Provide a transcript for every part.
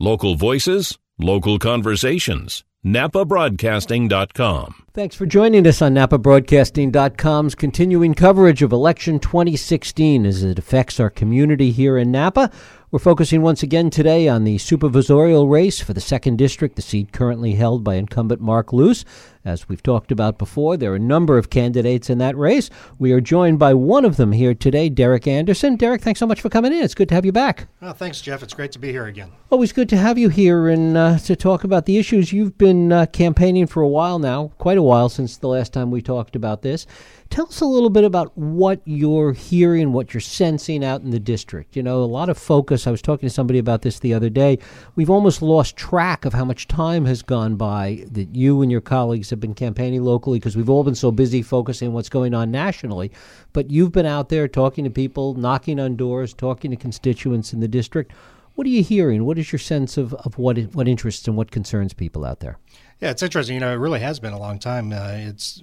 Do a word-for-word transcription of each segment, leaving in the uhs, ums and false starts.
Local voices, local conversations. Napa Broadcasting dot com. Thanks for joining us on Napa Broadcasting dot com's continuing coverage of election twenty sixteen as it affects our community here in Napa. We're focusing once again today on the supervisorial race for the second District, the seat currently held by incumbent Mark Luce. As we've talked about before, there are a number of candidates in that race. We are joined by one of them here today, Derek Anderson. Derek, thanks so much for coming in. It's good to have you back. Oh, thanks, Jeff. It's great to be here again. Always good to have you here and uh, to talk about the issues. You've been uh, campaigning for a while now, quite a while since the last time we talked about this. Tell us a little bit about what you're hearing, what you're sensing out in the district. You know, a lot of focus. I was talking to somebody about this the other day. We've almost lost track of how much time has gone by that you and your colleagues have been campaigning locally because we've all been so busy focusing on what's going on nationally. But you've been out there talking to people, knocking on doors, talking to constituents in the district. What are you hearing? What is your sense of, of what it, what interests and what concerns people out there? Yeah, it's interesting. You know, it really has been a long time. Uh, it's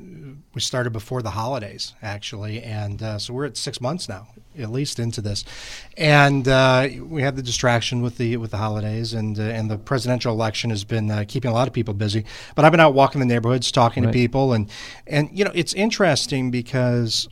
we started before the holidays, actually, and uh, so we're at six months now, at least into this. And uh, we had the distraction with the with the holidays, and uh, and the presidential election has been uh, keeping a lot of people busy. But I've been out walking the neighborhoods, talking right. to people, and and you know, it's interesting because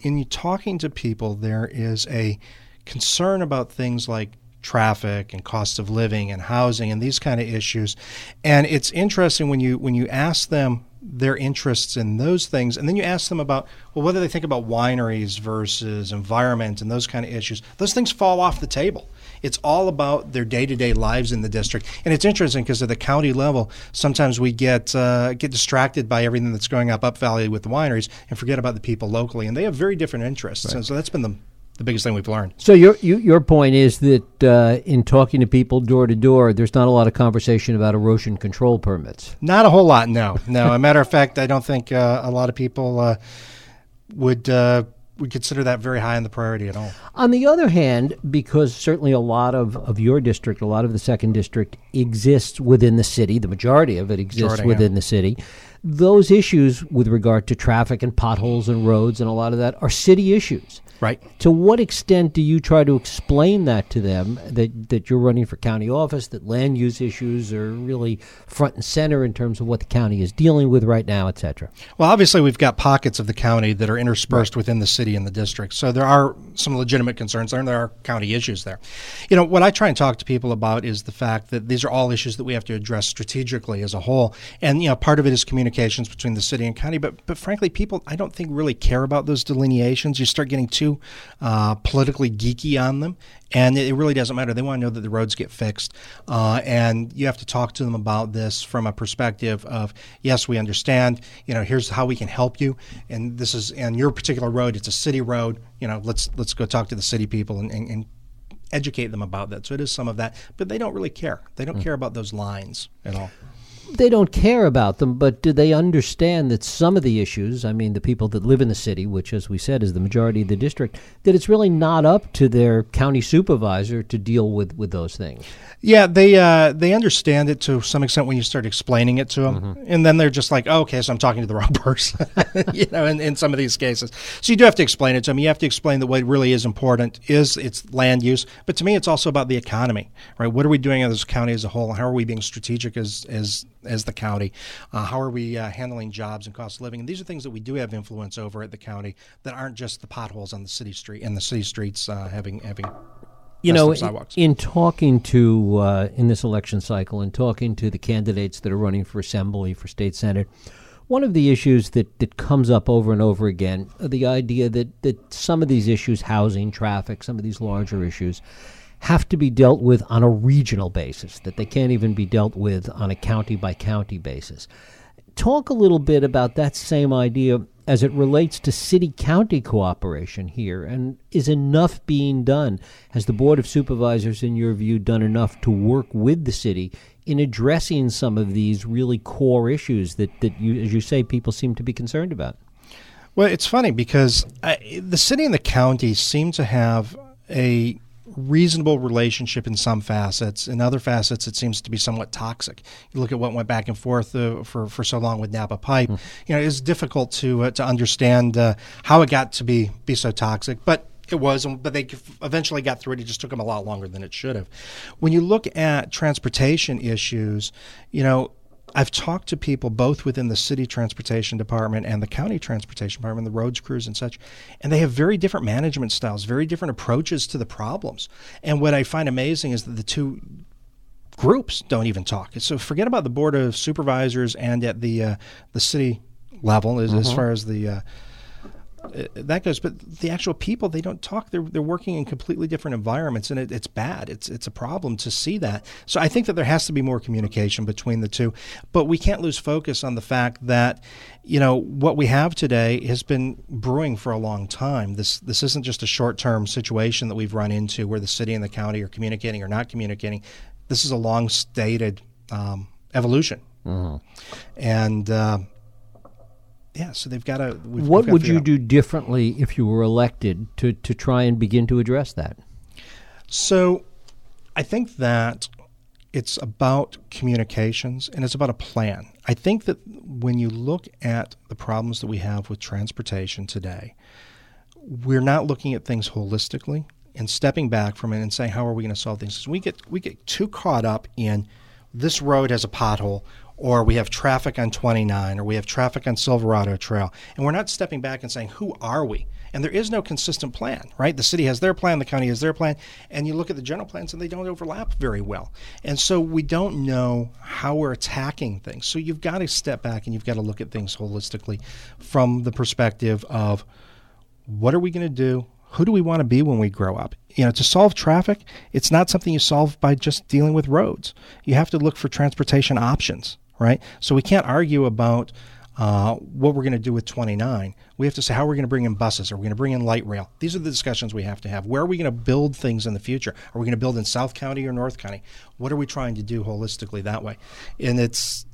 in talking to people, there is a concern about things like traffic and cost of living and housing and these kind of issues. And it's interesting when you when you ask them their interests in those things, and then you ask them about, well, whether they think about wineries versus environment and those kind of issues, those things fall off the table. It's all about their day-to-day lives in the district. And it's interesting because at the county level, sometimes we get uh, get distracted by everything that's going up up valley with the wineries and forget about the people locally. And they have very different interests. Right. And so that's been the The biggest thing we've learned. So your you, your point is that uh, in talking to people door to door, there's not a lot of conversation about erosion control permits. Not a whole lot, no. No, a matter of fact, I don't think uh, a lot of people uh, would uh, would consider that very high on the priority at all. On the other hand, because certainly a lot of, of your district, a lot of the second district exists within the city, the majority of it exists Jordan, within yeah. the city. Those issues with regard to traffic and potholes and roads and a lot of that are city issues. Right. To what extent do you try to explain that to them, that, that you're running for county office, that land use issues are really front and center in terms of what the county is dealing with right now, et cetera? Well, obviously, we've got pockets of the county that are interspersed right. within the city and the district. So there are some legitimate concerns there, and there are county issues there. You know, what I try and talk to people about is the fact that these are all issues that we have to address strategically as a whole. And, you know, part of it is communications between the city and county. But, but frankly, people, I don't think really care about those delineations. You start getting too Uh, politically geeky on them, and it really doesn't matter. They want to know that the roads get fixed, uh, and you have to talk to them about this from a perspective of, yes, we understand, you know, here's how we can help you, and this is, and your particular road, it's a city road, you know, let's let's go talk to the city people and, and, and educate them about that. So it is some of that, but they don't really care. They don't mm. care about those lines at all. They don't care about them, but do they understand that some of the issues, I mean, the people that live in the city, which, as we said, is the majority of the district, that it's really not up to their county supervisor to deal with, with those things? Yeah, they uh, they understand it to some extent when you start explaining it to them. Mm-hmm. And then they're just like, oh, okay, so I'm talking to the wrong person, you know, in, in some of these cases. So you do have to explain it to them. You have to explain that what really is important is it's land use. But to me, it's also about the economy, right? What are we doing as a county as a whole? How are we being strategic as as as the county? Uh, how are we uh, handling jobs and cost of living? And these are things that we do have influence over at the county that aren't just the potholes on the city street and the city streets uh, having having you know sidewalks. In talking to uh, in this election cycle and talking to the candidates that are running for assembly, for state senate, one of the issues that, that comes up over and over again are the idea that, that some of these issues, housing, traffic, some of these larger issues, have to be dealt with on a regional basis, that they can't even be dealt with on a county-by-county basis. Talk a little bit about that same idea as it relates to city-county cooperation here, and is enough being done? Has the Board of Supervisors, in your view, done enough to work with the city in addressing some of these really core issues that, that you, as you say, people seem to be concerned about? Well, it's funny because I, the city and the county seem to have a reasonable relationship in some facets. In other facets, it seems to be somewhat toxic. You look at what went back and forth uh, for for so long with Napa Pipe. Mm. You know, it's difficult to uh, to understand uh, how it got to be be so toxic. But It was, but they eventually got through it. It just took them a lot longer than it should have. When you look at transportation issues, you know, I've talked to people both within the city transportation department and the county transportation department, the roads crews and such, and they have very different management styles, very different approaches to the problems. And what I find amazing is that the two groups don't even talk. So forget about the Board of Supervisors and at the uh, the city level as, mm-hmm. as far as the uh, that goes, but the actual people, they don't talk. They're they're working in completely different environments, and it, it's bad. It's it's a problem to see that. So I think that there has to be more communication between the two, but we can't lose focus on the fact that, you know, what we have today has been brewing for a long time. This this isn't just a short-term situation that we've run into where the city and the county are communicating or not communicating. This is a long-stated um, evolution, mm-hmm. and. Uh, Yeah, so they've got to... What got would you out. do differently if you were elected to, to try and begin to address that? So I think that it's about communications and it's about a plan. I think that when you look at the problems that we have with transportation today, we're not looking at things holistically and stepping back from it and saying, how are we going to solve things? Because we get, we get too caught up in this road has a pothole, or we have traffic on twenty-nine, or we have traffic on Silverado Trail. And we're not stepping back and saying, who are we? And there is no consistent plan, right? The city has their plan, the county has their plan, and you look at the general plans and they don't overlap very well. And so we don't know how we're attacking things. So you've got to step back and you've got to look at things holistically from the perspective of what are we going to do? Who do we want to be when we grow up? You know, to solve traffic, it's not something you solve by just dealing with roads. You have to look for transportation options. Right? So we can't argue about uh, what we're going to do with twenty-nine. We have to say how we're going to bring in buses. Are we going to bring in light rail? These are the discussions we have to have. Where are we going to build things in the future? Are we going to build in South County or North County? What are we trying to do holistically that way? And it's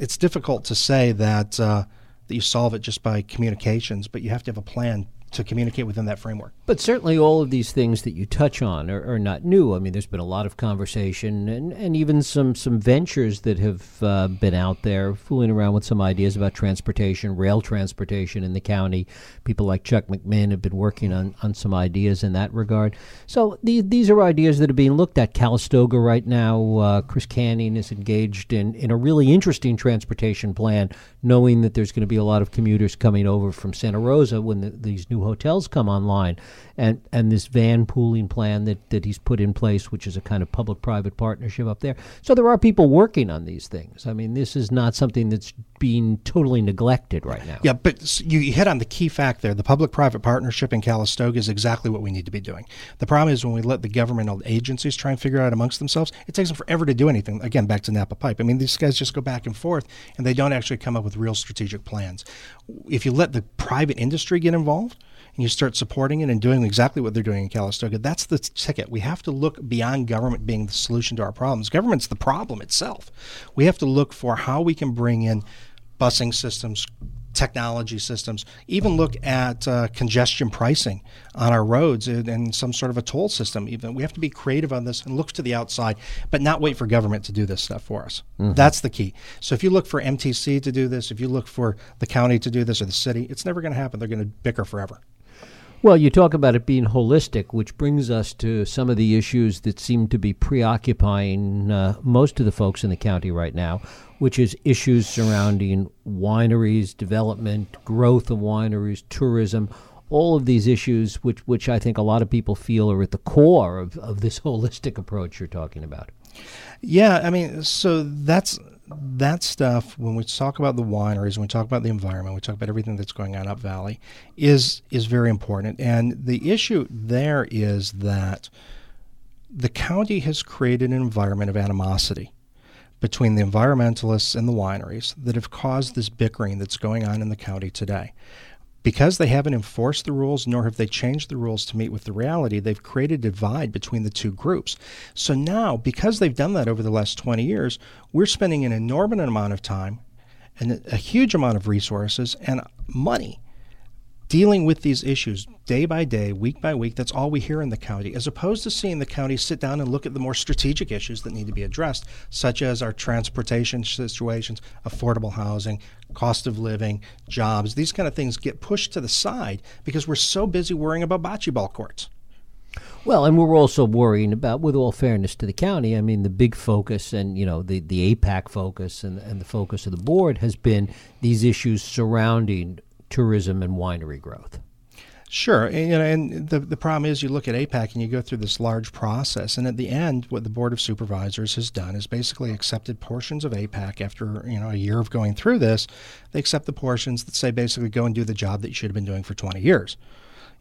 it's difficult to say that uh, that you solve it just by communications, but you have to have a plan to communicate within that framework. But certainly all of these things that you touch on are, are not new. I mean, there's been a lot of conversation and, and even some, some ventures that have uh, been out there fooling around with some ideas about transportation, rail transportation in the county. People like Chuck McMinn have been working on, on some ideas in that regard. So the, these are ideas that are being looked at. Calistoga right now, uh, Chris Canning is engaged in, in a really interesting transportation plan, knowing that there's going to be a lot of commuters coming over from Santa Rosa when the, these new hotels come online, and and this van pooling plan that, that he's put in place, which is a kind of public-private partnership up there. So there are people working on these things. I mean, this is not something that's being totally neglected right now. Yeah, but you hit on the key fact there. The public-private partnership in Calistoga is exactly what we need to be doing. The problem is when we let the governmental agencies try and figure out amongst themselves, it takes them forever to do anything. Again, back to Napa Pipe. I mean, these guys just go back and forth, and they don't actually come up with real strategic plans. If you let the private industry get involved, and you start supporting it and doing exactly what they're doing in Calistoga, that's the ticket. We have to look beyond government being the solution to our problems. Government's the problem itself. We have to look for how we can bring in busing systems, technology systems, even look at uh, congestion pricing on our roads and, and some sort of a toll system. Even we have to be creative on this and look to the outside, but not wait for government to do this stuff for us. Mm-hmm. That's the key. So if you look for M T C to do this, if you look for the county to do this or the city, it's never going to happen. They're going to bicker forever. Well, you talk about it being holistic, which brings us to some of the issues that seem to be preoccupying uh, most of the folks in the county right now, which is issues surrounding wineries, development, growth of wineries, tourism, all of these issues, which, which I think a lot of people feel are at the core of, of this holistic approach you're talking about. Yeah, I mean, so that's... that stuff, when we talk about the wineries, when we talk about the environment, we talk about everything that's going on up Valley, is is very important. And the issue there is that the county has created an environment of animosity between the environmentalists and the wineries that have caused this bickering that's going on in the county today. Because they haven't enforced the rules, nor have they changed the rules to meet with the reality, they've created a divide between the two groups. So now, because they've done that over the last twenty years, we're spending an enormous amount of time and a huge amount of resources and money dealing with these issues day by day, week by week. That's all we hear in the county, as opposed to seeing the county sit down and look at the more strategic issues that need to be addressed, such as our transportation situations, affordable housing, cost of living, jobs. These kind of things get pushed to the side because we're so busy worrying about bocce ball courts. Well, and we're also worrying about, with all fairness to the county, I mean, the big focus and, you know, the, the A PAC focus and, and the focus of the board has been these issues surrounding tourism and winery growth. Sure. And, you know, and the, the problem is you look at A PAC and you go through this large process, and at the end what the Board of Supervisors has done is basically accepted portions of A PAC after, you know, a year of going through this. They accept the portions that say basically go and do the job that you should have been doing for twenty years.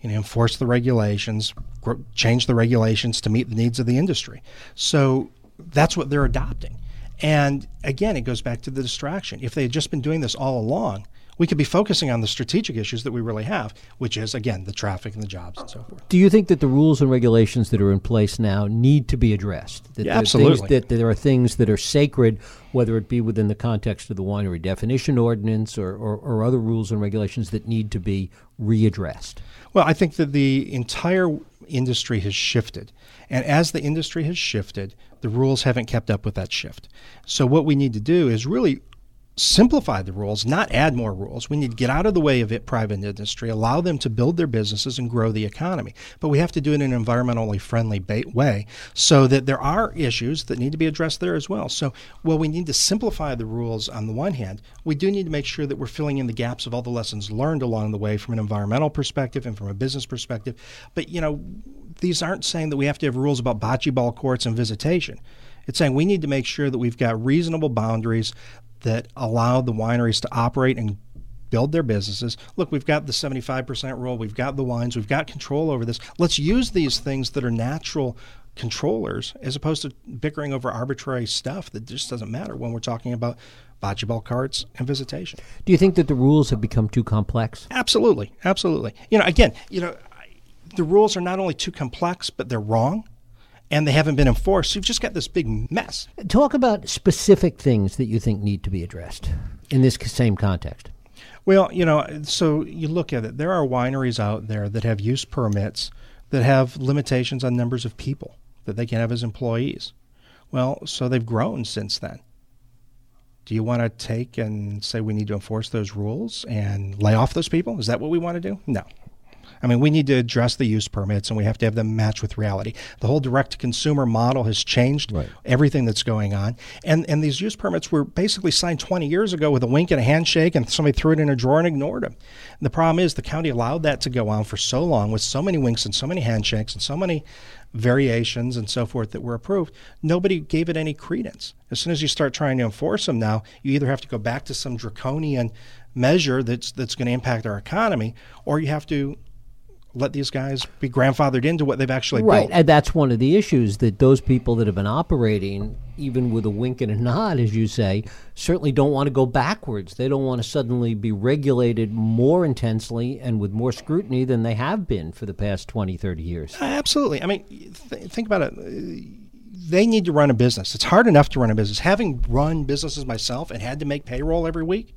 You know, enforce the regulations, gr- change the regulations to meet the needs of the industry. So that's what they're adopting. And again, it goes back to the distraction. If they had just been doing this all along, we could be focusing on the strategic issues that we really have, which is, again, the traffic and the jobs and so forth. Do you think that the rules and regulations that are in place now need to be addressed? That yeah, absolutely. Things, that there are things that are sacred, whether it be within the context of the winery definition ordinance or, or, or other rules and regulations that need to be readdressed? Well, I think that the entire industry has shifted. And as the industry has shifted, the rules haven't kept up with that shift. So what we need to do is really simplify the rules, not add more rules. We need to get out of the way of it, private industry, allow them to build their businesses and grow the economy. But we have to do it in an environmentally friendly ba- way so that there are issues that need to be addressed there as well. So while we need to simplify the rules on the one hand, we do need to make sure that we're filling in the gaps of all the lessons learned along the way from an environmental perspective and from a business perspective. But, you know, these aren't saying that we have to have rules about bocce ball courts and visitation. It's saying we need to make sure that we've got reasonable boundaries that allow the wineries to operate and build their businesses. Look, we've got the seventy-five percent rule, we've got the wines, we've got control over this. Let's use these things that are natural controllers as opposed to bickering over arbitrary stuff that just doesn't matter when we're talking about bocce ball courts and visitation. Do you think that the rules have become too complex? Absolutely, absolutely. You know, again, you know, the rules are not only too complex, but they're wrong. And they haven't been enforced. So you've just got this big mess. Talk about specific things that you think need to be addressed in this same context. Well, you know, so you look at it. There are wineries out there that have use permits that have limitations on numbers of people that they can have as employees. Well, so they've grown since then. Do you want to take and say we need to enforce those rules and lay off those people? Is that what we want to do? No. I mean, we need to address the use permits, and we have to have them match with reality. The whole direct-to-consumer model has changed right. Everything that's going on. And and these use permits were basically signed twenty years ago with a wink and a handshake, and somebody threw it in a drawer and ignored them. And the problem is the county allowed that to go on for so long with so many winks and so many handshakes and so many variations and so forth that were approved. Nobody gave it any credence. As soon as you start trying to enforce them now, you either have to go back to some draconian measure that's that's going to impact our economy, or you have to let these guys be grandfathered into what they've actually right. built. Right, and that's one of the issues, that those people that have been operating, even with a wink and a nod, as you say, certainly don't want to go backwards. They don't want to suddenly be regulated more intensely and with more scrutiny than they have been for the past twenty, thirty years. Absolutely. I mean, th- think about it. They need to run a business. It's hard enough to run a business. Having run businesses myself and had to make payroll every week,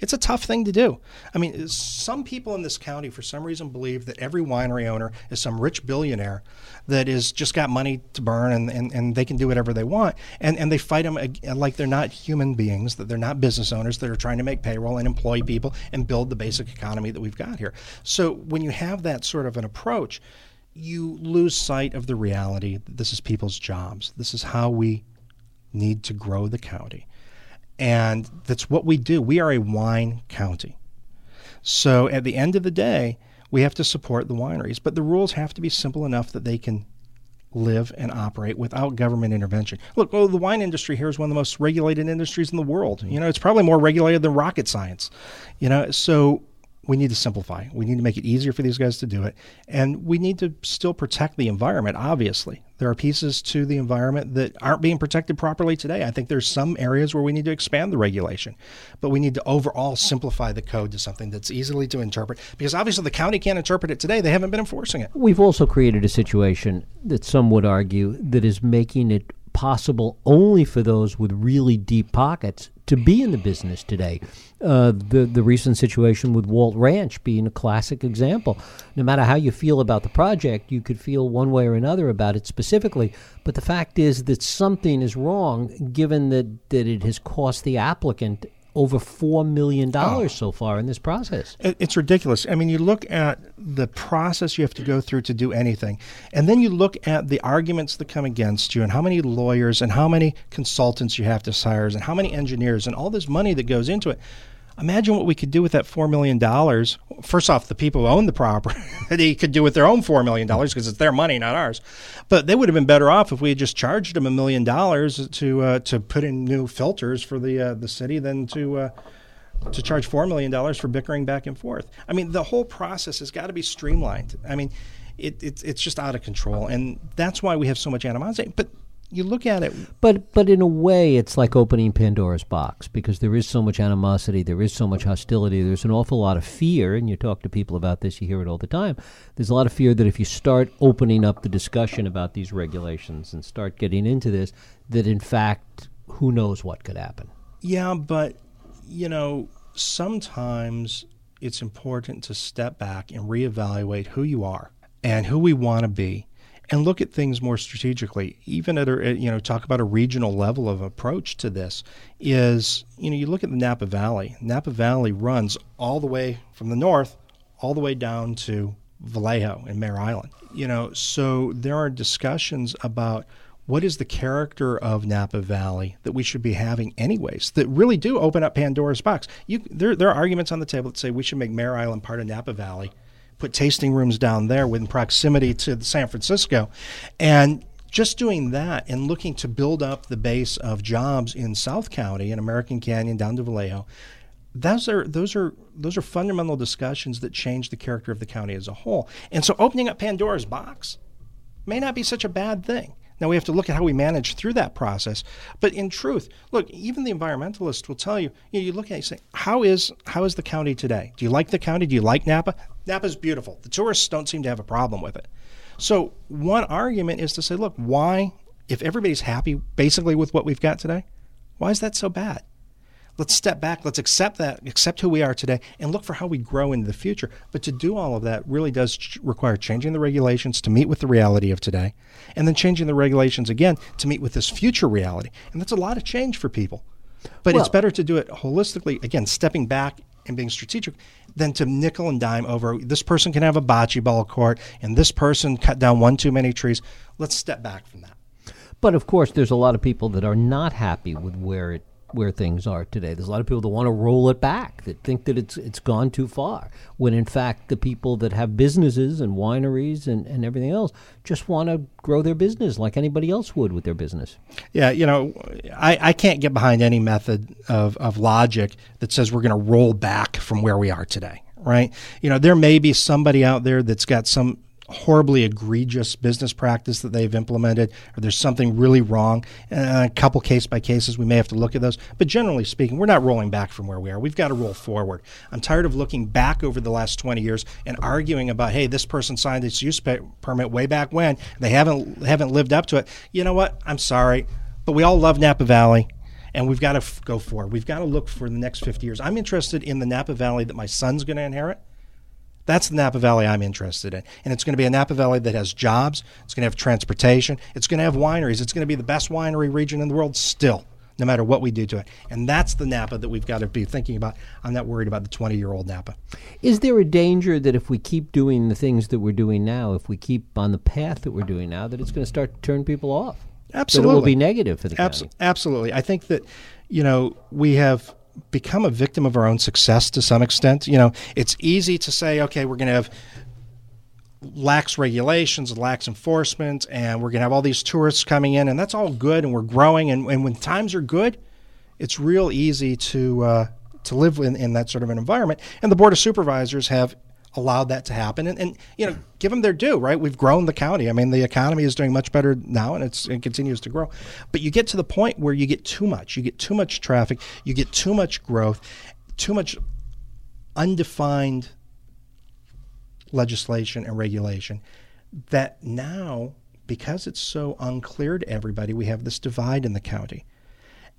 it's a tough thing to do. I mean, some people in this county, for some reason, believe that every winery owner is some rich billionaire that is just got money to burn and, and, and they can do whatever they want. And, and they fight them like they're not human beings, that they're not business owners, that are trying to make payroll and employ people and build the basic economy that we've got here. So when you have that sort of an approach, you lose sight of the reality that this is people's jobs. This is how we need to grow the county. And that's what we do. We are a wine county. So at the end of the day, we have to support the wineries. But the rules have to be simple enough that they can live and operate without government intervention. Look, well, the wine industry here is one of the most regulated industries in the world. You know, it's probably more regulated than rocket science. You know, so we need to simplify. We need to make it easier for these guys to do it. And we need to still protect the environment, obviously. There are pieces to the environment that aren't being protected properly today. I think there's some areas where we need to expand the regulation, but we need to overall simplify the code to something that's easily to interpret, because obviously the county can't interpret it today. They haven't been enforcing it. We've also created a situation that some would argue that is making it possible only for those with really deep pockets to be in the business today. Uh, the the recent situation with Walt Ranch being a classic example. No matter how you feel about the project, you could feel one way or another about it specifically, but the fact is that something is wrong, given that, that it has cost the applicant over four million dollars oh. so far in this process. It's ridiculous. I mean, you look at the process you have to go through to do anything, and then you look at the arguments that come against you and how many lawyers and how many consultants you have to hire and how many engineers and all this money that goes into it. Imagine what we could do with that four million dollars. First off, the people who own the property could do with their own four million dollars because it's their money, not ours. But they would have been better off if we had just charged them a million dollars to uh, to put in new filters for the uh, the city than to uh, to charge four million dollars for bickering back and forth. I mean, the whole process has got to be streamlined. I mean, it, it it's just out of control, and that's why we have so much animosity. But you look at it. But but in a way, it's like opening Pandora's box, because there is so much animosity, there is so much hostility, there's an awful lot of fear, and you talk to people about this, you hear it all the time. There's a lot of fear that if you start opening up the discussion about these regulations and start getting into this, that in fact, who knows what could happen. Yeah, but, you know, sometimes it's important to step back and reevaluate who you are and who we want to be, and look at things more strategically. Even at a, you know, talk about a regional level of approach to this is, you know, you look at the Napa Valley. Napa Valley runs all the way from the north all the way down to Vallejo and Mare Island. You know, so there are discussions about what is the character of Napa Valley that we should be having anyways that really do open up Pandora's box. You, there, there are arguments on the table that say we should make Mare Island part of Napa Valley, put tasting rooms down there within proximity to San Francisco. And just doing that and looking to build up the base of jobs in South County and American Canyon down to Vallejo, those are those are those are fundamental discussions that change the character of the county as a whole. And so opening up Pandora's box may not be such a bad thing. Now we have to look at how we manage through that process. But in truth, look, even the environmentalists will tell you, you know, you look at it and say, how is how is the county today? Do you like the county? Do you like Napa? Napa's beautiful. The tourists don't seem to have a problem with it. So one argument is to say, look, why, if everybody's happy basically with what we've got today, why is that so bad? Let's step back. Let's accept that, accept who we are today, and look for how we grow into the future. But to do all of that really does ch- require changing the regulations to meet with the reality of today, and then changing the regulations again to meet with this future reality. And that's a lot of change for people. But well, it's better to do it holistically, again, stepping back and being strategic, than to nickel and dime over, this person can have a bocce ball court, and this person cut down one too many trees. Let's step back from that. But, of course, there's a lot of people that are not happy with where it where things are today. There's a lot of people that want to roll it back, that think that it's it's gone too far, when in fact the people that have businesses and wineries and, and everything else just want to grow their business like anybody else would with their business. Yeah, you know, I, I can't get behind any method of, of logic that says we're going to roll back from where we are today, right? You know, there may be somebody out there that's got some horribly egregious business practice that they've implemented, or there's something really wrong. Uh, a couple case by cases, we may have to look at those. But generally speaking, we're not rolling back from where we are. We've got to roll forward. I'm tired of looking back over the last twenty years and arguing about, hey, this person signed its use permit way back when. They haven't haven't lived up to it. You know what? I'm sorry, but we all love Napa Valley, and we've got to f- go forward. We've got to look for the next fifty years. I'm interested in the Napa Valley that my son's going to inherit. That's the Napa Valley I'm interested in. And it's going to be a Napa Valley that has jobs. It's going to have transportation. It's going to have wineries. It's going to be the best winery region in the world still, no matter what we do to it. And that's the Napa that we've got to be thinking about. I'm not worried about the twenty-year-old Napa. Is there a danger that if we keep doing the things that we're doing now, if we keep on the path that we're doing now, that it's going to start to turn people off? Absolutely. That it will be negative for the Abs- county? Absolutely. I think that, you know, we have become a victim of our own success to some extent. You know, it's easy to say, okay, we're going to have lax regulations, lax enforcement, and we're going to have all these tourists coming in, and that's all good, and we're growing. And, and when times are good, it's real easy to uh, to live in, in that sort of an environment. And the Board of Supervisors have allowed that to happen. And, and, you know, give them their due, right? We've grown the county. I mean, the economy is doing much better now, and it's, it continues to grow. But you get to the point where you get too much. You get too much traffic. You get too much growth, too much undefined legislation and regulation, that now, because it's so unclear to everybody, we have this divide in the county.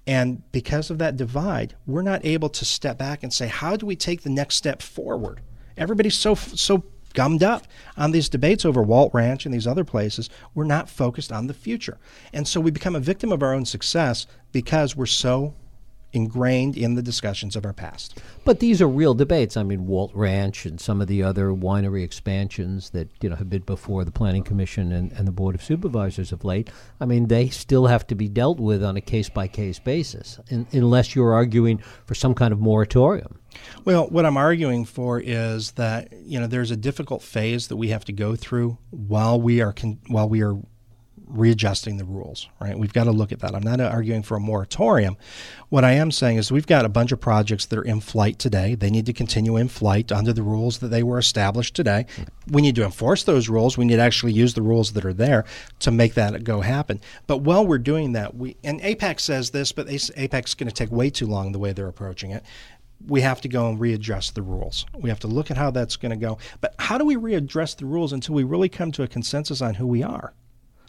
And because of that divide, we're not able to step back and say, how do we take the next step forward? Everybody's so so gummed up on these debates over Walt Ranch and these other places. We're not focused on the future. And so we become a victim of our own success because we're so ingrained in the discussions of our past. But these are real debates. I mean, Walt Ranch and some of the other winery expansions that, you know, have been before the Planning Commission and, and the Board of Supervisors of late, I mean, they still have to be dealt with on a case-by-case basis, in, unless you're arguing for some kind of moratorium. Well, what I'm arguing for is that, you know, there's a difficult phase that we have to go through while we are con- while we are readjusting the rules, right? We've got to look at that. I'm not arguing for a moratorium. What I am saying is we've got a bunch of projects that are in flight today. They need to continue in flight under the rules that they were established today. We need to enforce those rules. We need to actually use the rules that are there to make that go happen. But while we're doing that, we, and APAC says this, but APAC's going to take way too long the way they're approaching it. We have to go and readjust the rules. We have to look at how that's going to go. But how do we readdress the rules until we really come to a consensus on who we are?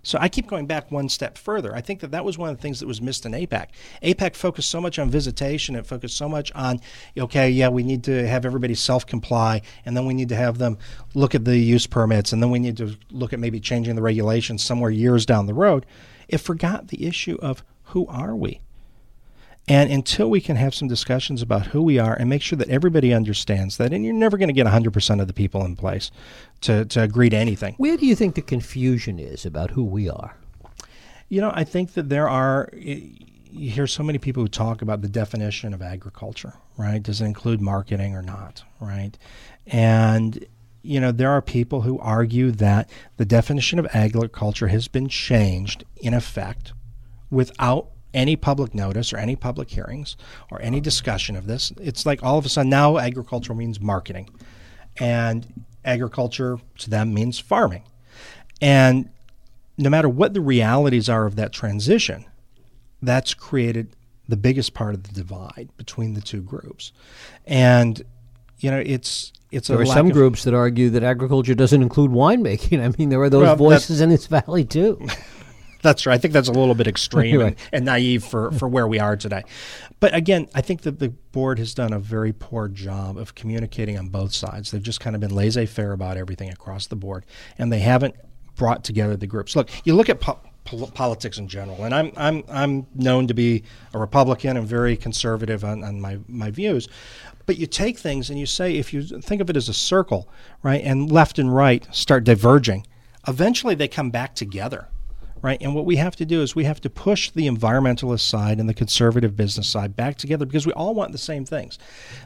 So I keep going back one step further. I think that that was one of the things that was missed in APAC. APAC focused so much on visitation. It focused so much on, okay, yeah, we need to have everybody self-comply, and then we need to have them look at the use permits, and then we need to look at maybe changing the regulations somewhere years down the road. It forgot the issue of who are we? And until we can have some discussions about who we are and make sure that everybody understands that, and you're never going to get one hundred percent of the people in place to, to agree to anything. Where do you think the confusion is about who we are? You know, I think that there are, you hear so many people who talk about the definition of agriculture, right? Does it include marketing or not, right? And, you know, there are people who argue that the definition of agriculture has been changed, in effect, without any public notice or any public hearings or any discussion of this. It's like all of a sudden now agriculture means marketing, and agriculture to them means farming. And no matter what the realities are of that transition, that's created the biggest part of the divide between the two groups. And, you know, it's it's there a are lack some of, groups that argue that agriculture doesn't include winemaking. I mean, there are those well, voices in its valley too. That's right. I think that's a little bit extreme right. and, and naive for, for where we are today. But again, I think that the board has done a very poor job of communicating on both sides. They've just kind of been laissez-faire about everything across the board, and they haven't brought together the groups. Look, you look at po- po- politics in general, and I'm I'm I'm known to be a Republican and very conservative on, on my, my views. But you take things and you say, if you think of it as a circle, right, and left and right start diverging, eventually they come back together. Right, and what we have to do is we have to push the environmentalist side and the conservative business side back together, because we all want the same things.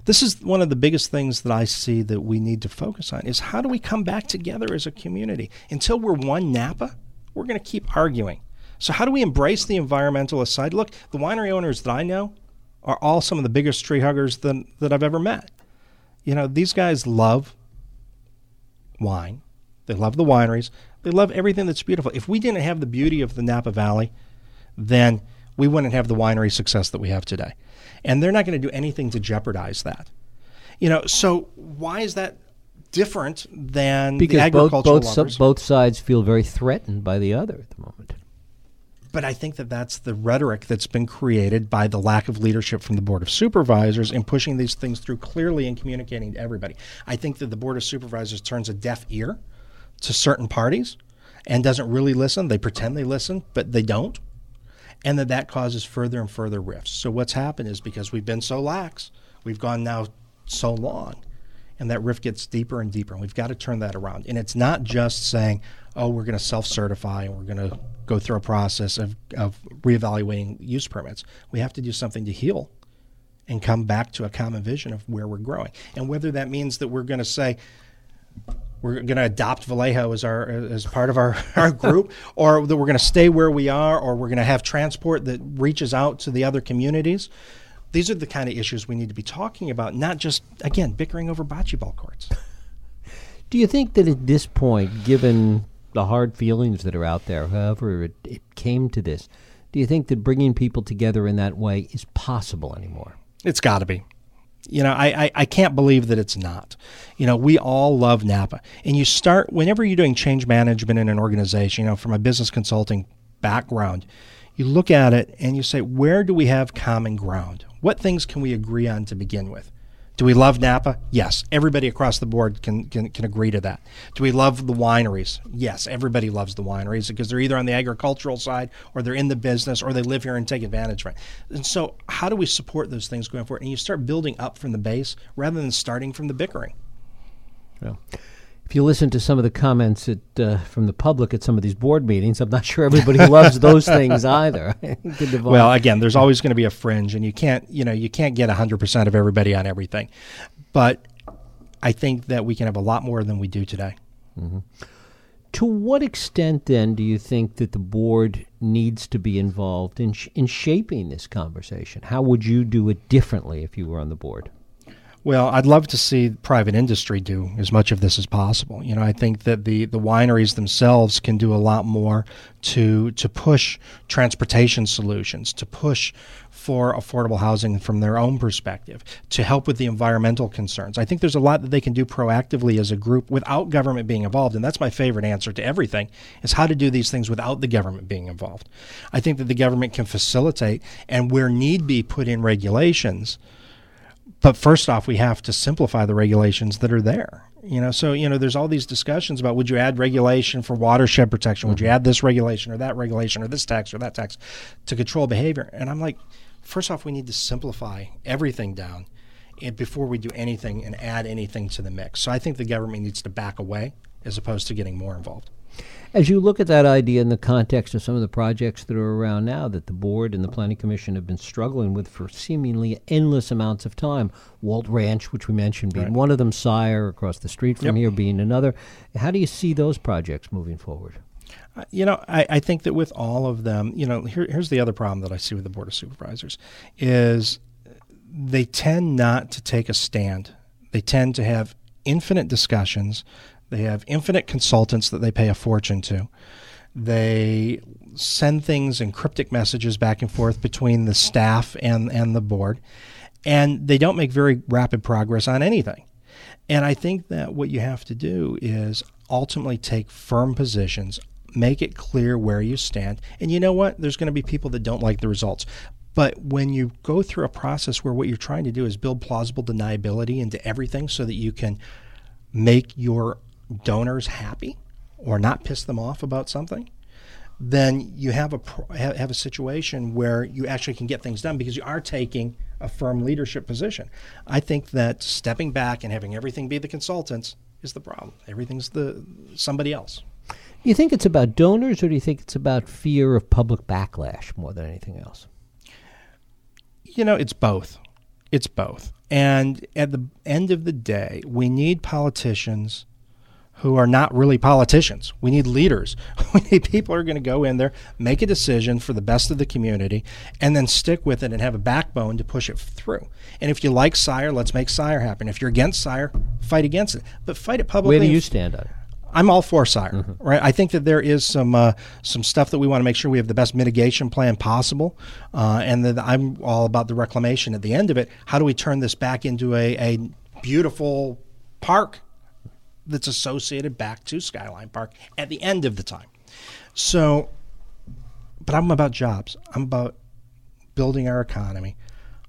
This is one of the biggest things that I see that we need to focus on, is how do we come back together as a community? Until we're one Napa, we're going to keep arguing. So how do we embrace the environmentalist side? Look, the winery owners that I know are all some of the biggest tree huggers that, that I've ever met. You know, these guys love wine. They love the wineries. They love everything that's beautiful. If we didn't have the beauty of the Napa Valley, then we wouldn't have the winery success that we have today. And they're not going to do anything to jeopardize that. You know, so why is that different than because the agricultural both, both, su- both sides feel very threatened by the other at the moment. But I think that that's the rhetoric that's been created by the lack of leadership from the Board of Supervisors in pushing these things through clearly and communicating to everybody. I think that the Board of Supervisors turns a deaf ear to certain parties and doesn't really listen. They pretend they listen, but they don't. And that that causes further and further rifts. So what's happened is, because we've been so lax, we've gone now so long, and that rift gets deeper and deeper. And we've got to turn that around. And it's not just saying, oh, we're going to self-certify and we're going to go through a process of, of reevaluating use permits. We have to do something to heal and come back to a common vision of where we're growing. And whether that means that we're going to say, we're going to adopt Vallejo as our as part of our, our group, or that we're going to stay where we are, or we're going to have transport that reaches out to the other communities. These are the kind of issues we need to be talking about, not just, again, bickering over bocce ball courts. Do you think that at this point, given the hard feelings that are out there, however it, it came to this, do you think that bringing people together in that way is possible anymore? It's got to be. You know, I, I, I can't believe that it's not. You know, we all love Napa. And you start, whenever you're doing change management in an organization, you know, from a business consulting background, you look at it and you say, where do we have common ground? What things can we agree on to begin with? Do we love Napa? Yes. Everybody across the board can, can, can agree to that. Do we love the wineries? Yes. Everybody loves the wineries because they're either on the agricultural side or they're in the business or they live here and take advantage of it. And so how do we support those things going forward? And you start building up from the base rather than starting from the bickering. Well, if you listen to some of the comments at, uh, from the public at some of these board meetings, I'm not sure everybody loves those things either. Well, again, there's always going to be a fringe, and you can't, you know, you can't get one hundred percent of everybody on everything. But I think that we can have a lot more than we do today. Mm-hmm. To what extent, then, do you think that the board needs to be involved in sh- in shaping this conversation? How would you do it differently if you were on the board? Well, I'd love to see private industry do as much of this as possible. You know, I think that the, the wineries themselves can do a lot more to to push transportation solutions, to push for affordable housing from their own perspective, to help with the environmental concerns. I think there's a lot that they can do proactively as a group without government being involved, and that's my favorite answer to everything, is how to do these things without the government being involved. I think that the government can facilitate and where need be put in regulations. But first off, we have to simplify the regulations that are there. You know, so, you know, there's all these discussions about would you add regulation for watershed protection? Would you add this regulation or that regulation or this tax or that tax to control behavior? And I'm like, first off, we need to simplify everything down before we do anything and add anything to the mix. So I think the government needs to back away as opposed to getting more involved. As you look at that idea in the context of some of the projects that are around now that the board and the Planning Commission have been struggling with for seemingly endless amounts of time, Walt Ranch, which we mentioned, being right. one of them, Sire across the street from yep. here being another, how do you see those projects moving forward? Uh, you know, I, I think that with all of them, you know, here, here's the other problem that I see with the Board of Supervisors is they tend not to take a stand. They tend to have infinite discussions. They have infinite consultants that they pay a fortune to. They send things in cryptic messages back and forth between the staff and, and the board, and they don't make very rapid progress on anything. And I think that what you have to do is ultimately take firm positions, make it clear where you stand, and you know what? There's going to be people that don't like the results. But when you go through a process where what you're trying to do is build plausible deniability into everything so that you can make your donors happy or not piss them off about something, then you have a have a situation where you actually can get things done because you are taking a firm leadership position. I think that stepping back and having everything be the consultants is the problem. Everything's the somebody else. You think it's about donors, or do you think it's about fear of public backlash more than anything else? You know, it's both. It's both. And at the end of the day, we need politicians who are not really politicians. We need leaders. We need people who are going to go in there, make a decision for the best of the community, and then stick with it and have a backbone to push it through. And if you like Sire, let's make Sire happen. If you're against Sire, fight against it. But fight it publicly. Where do you stand on it? I'm all for Sire, mm-hmm. right? I think that there is some uh, some stuff that we want to make sure we have the best mitigation plan possible, uh, and that I'm all about the reclamation at the end of it. How do we turn this back into a, a beautiful park that's associated back to Skyline Park at the end of the time? So, but I'm about jobs. I'm about building our economy.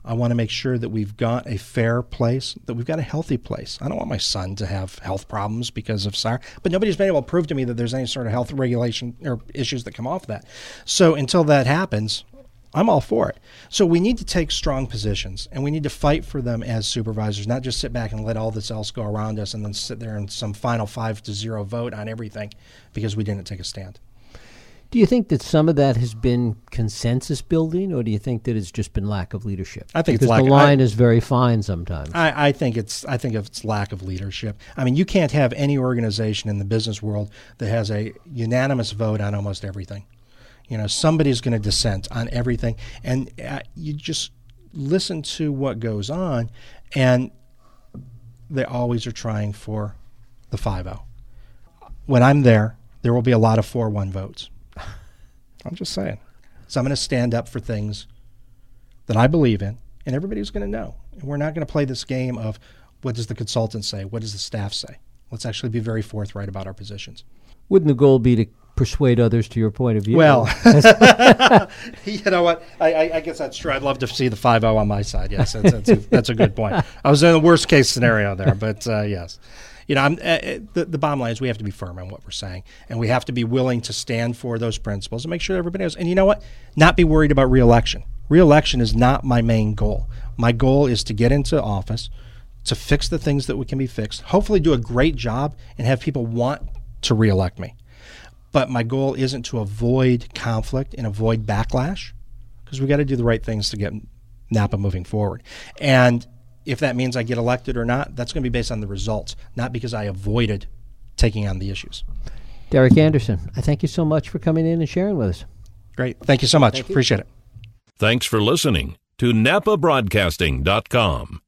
I want to make sure that we've got a fair place, that we've got a healthy place. I don't want my son to have health problems because of Sire, but nobody's been able to prove to me that there's any sort of health regulation or issues that come off that. So until that happens, I'm all for it. So we need to take strong positions, and we need to fight for them as supervisors, not just sit back and let all this else go around us and then sit there in some final five to zero vote on everything because we didn't take a stand. Do you think that some of that has been consensus building, or do you think that it's just been lack of leadership? I think because it's lack, the line I, is very fine sometimes. I, I think it's I think it's lack of leadership. I mean, you can't have any organization in the business world that has a unanimous vote on almost everything. You know, somebody's going to dissent on everything, and uh, you just listen to what goes on, and they always are trying for the five oh. When I'm there, there will be a lot of four one votes. I'm just saying. So I'm going to stand up for things that I believe in, and everybody's going to know. And we're not going to play this game of what does the consultant say? What does the staff say? Let's actually be very forthright about our positions. Wouldn't the goal be to persuade others to your point of view. Well, you know what? I, I, I guess that's true. I'd love to see the five oh on my side. Yes, that's, that's, a, that's a good point. I was in the worst case scenario there, but uh, yes. You know, I'm, uh, the, the bottom line is we have to be firm on what we're saying, and we have to be willing to stand for those principles and make sure everybody knows. And you know what? Not be worried about re-election. Re-election is not my main goal. My goal is to get into office, to fix the things that we can be fixed, hopefully do a great job and have people want to re-elect me. But my goal isn't to avoid conflict and avoid backlash, because we got to do the right things to get Napa moving forward. And if that means I get elected or not, that's going to be based on the results, not because I avoided taking on the issues. Derek Anderson, I thank you so much for coming in and sharing with us. Great. Thank you so much. Thank you. Appreciate it. Thanks for listening to Napa Broadcasting dot com.